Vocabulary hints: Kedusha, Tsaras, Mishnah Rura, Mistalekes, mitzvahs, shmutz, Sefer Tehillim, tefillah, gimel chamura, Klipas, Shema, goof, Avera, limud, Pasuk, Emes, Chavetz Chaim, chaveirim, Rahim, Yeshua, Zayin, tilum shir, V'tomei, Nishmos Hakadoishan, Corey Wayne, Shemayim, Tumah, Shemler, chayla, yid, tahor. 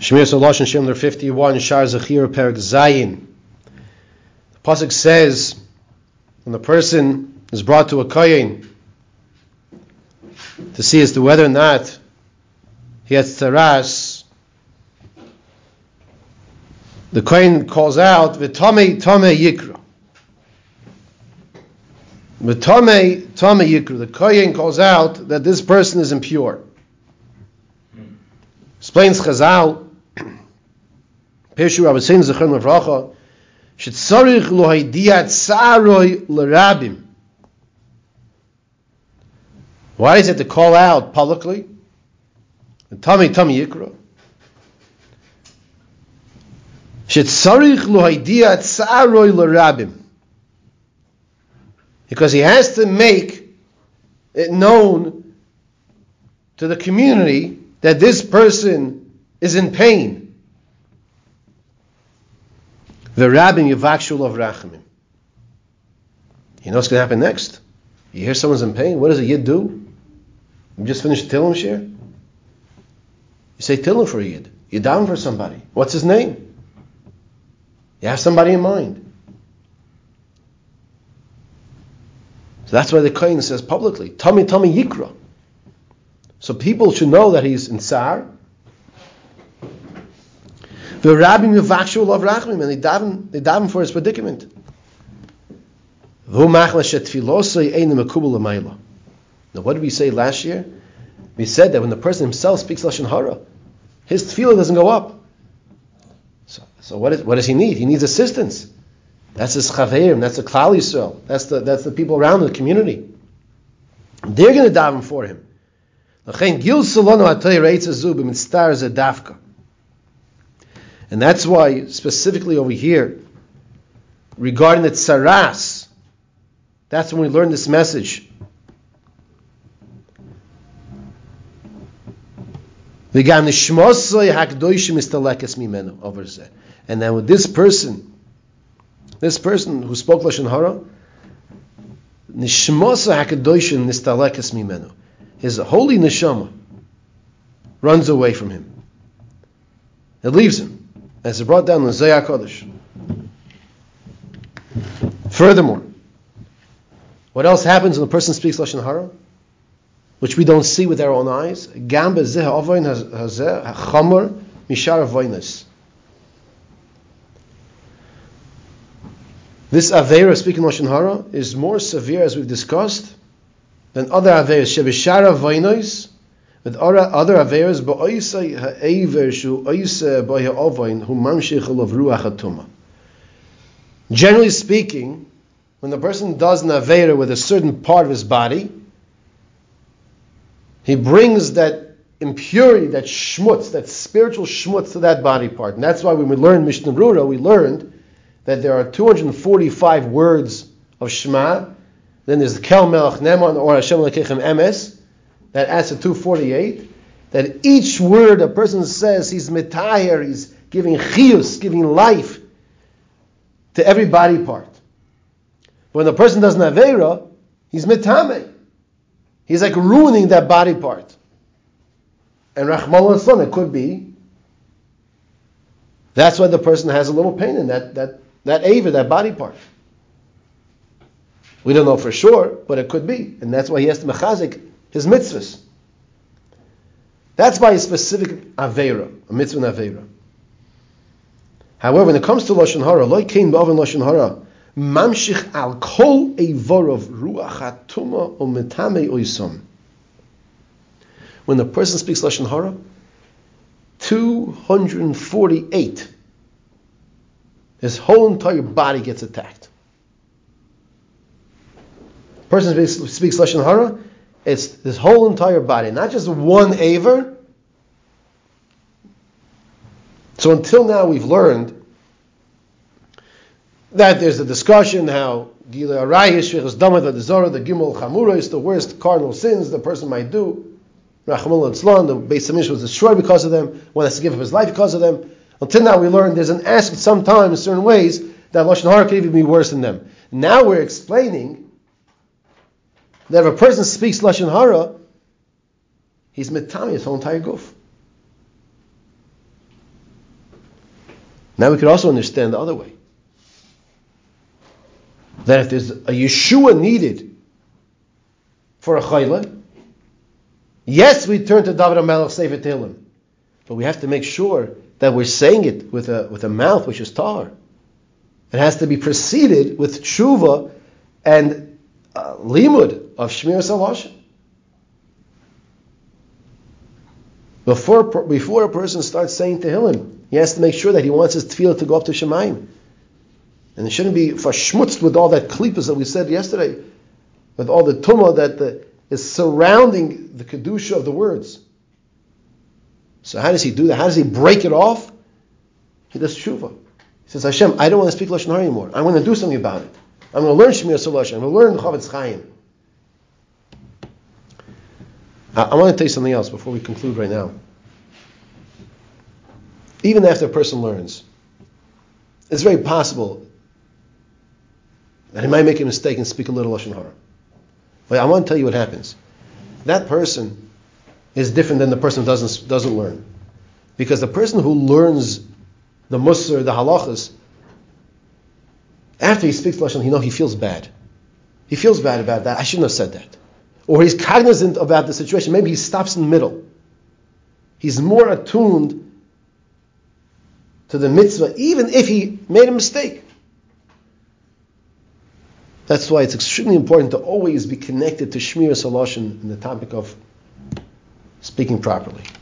Shmiras Olasim Shemler 51, Shar Zakhir Perk Zayin. The Pasuk says, when the person is brought to a Qain to see as to whether or not he has Taras, the Kohen calls out, V'tomei, yikru. V'tomei, yikru. The Kohen calls out that this person is impure. Explains Chazal, Peshu Rabbein Zechron Levracha, Shetzarich lohaidiyat tsaroi l'rabim. Why does it have to call out publicly? Tommy yikra. Shetzarich lohaidiyat tsaroi l'rabim. Because he has to make it known to the community that this person is in pain. The Rabbin Yavakshul of Rahim. You know what's going to happen next? You hear someone's in pain. What does a yid do? You just finished the tilum shir. You say tilum for a yid. You're down for somebody. What's his name? You have somebody in mind. So that's why the Qain says publicly, Tommy yikra. So people should know that he's in Tsar. The Rabbin Yavakshul of Rahim, and they daven for his predicament. Now, what did we say last year? We said that when the person himself speaks lashon hara, his tefillah doesn't go up. So what does he need? He needs assistance. That's his chaveirim. That's the klal Yisrael. That's the people around the community. They're going to daven for him. And that's why, specifically over here, regarding the Tsaras, that's when we learn this message. And then with this person who spoke lashon hara, Nishmos Hakadoishan Mistalekes mimenu. His holy neshama runs away from him. It leaves him, as it brought down the Zayin HaKadosh. Furthermore, what else happens when a person speaks lashon hara, which we don't see with our own eyes? This Avera, speaking lashon hara, is more severe, as we've discussed, than other Averas. With other Averas, ba'oisei ha'aver shu oisei ba'he avain hu mamshich olav ruach hatumah. Generally speaking, when the person does an Avera with a certain part of his body, he brings that impurity, that shmutz, that spiritual shmutz to that body part. And that's why when we learned Mishnah Rura, we learned that there are 245 words of Shema. Then there's the Kel Melech Neman or Hashem Lekechem Emes. That adds to 248. That each word a person says, he's metayer, he's giving chiyus, giving life to every body part. When a person does an Avera, he's metame. He's like ruining that body part. And Rahman al-Islam, it could be. That's why the person has a little pain in that Avera, that body part. We don't know for sure, but it could be. And that's why he has to mechazik his mitzvahs. That's by a specific Avera, a mitzvah and Avera. However, when it comes to lashon hara, loy kain ba'oven lashon hara, mamshich al kol eivorov ruach hatuma o metame oisom. When the person speaks lashon hara, 248, his whole entire body gets attacked. Person speaks lashon hara, it's his whole entire body, not just one aver. So until now, we've learned that there's a discussion how the Gimel Chamura is the worst cardinal sins the person might do. Rahman al-Islam, the Beis Hamidrash was destroyed because of them. One has to give up his life because of them. Until now we learned there's an aspect sometimes in certain ways that lashon hara could even be worse than them. Now we're explaining that if a person speaks lashon hara, he's metami his whole entire goof. Now we can also understand the other way. That if there's a Yeshua needed for a Chayla, yes, we turn to David HaMelech, Sefer Tehillim, but we have to make sure that we're saying it with a mouth which is tahor. It has to be preceded with tshuva and limud of Shmiras Olasim. Before a person starts saying Tehillim, he has to make sure that he wants his tefillah to go up to Shemayim. And it shouldn't be shmutzed with all that klipas that we said yesterday, with all the tumah that is surrounding the kedusha of the words. So how does he do that? How does he break it off? He does tshuva. He says, Hashem, I don't want to speak lashon hara anymore. I want to do something about it. I'm going to learn Shemiras Olasim. I'm going to learn Chavetz Chaim. I want to tell you something else before we conclude right now. Even after a person learns, it's very possible that he might make a mistake and speak a little lashon hara. But I want to tell you what happens. That person is different than the person who doesn't learn, because the person who learns the mussar, the halachas, after he speaks lashon hara, he feels bad. He feels bad about that. I shouldn't have said that. Or he's cognizant about the situation. Maybe he stops in the middle. He's more attuned to the mitzvah, even if he made a mistake. That's why it's extremely important to always be connected to Shmiras Olasim in the topic of speaking properly.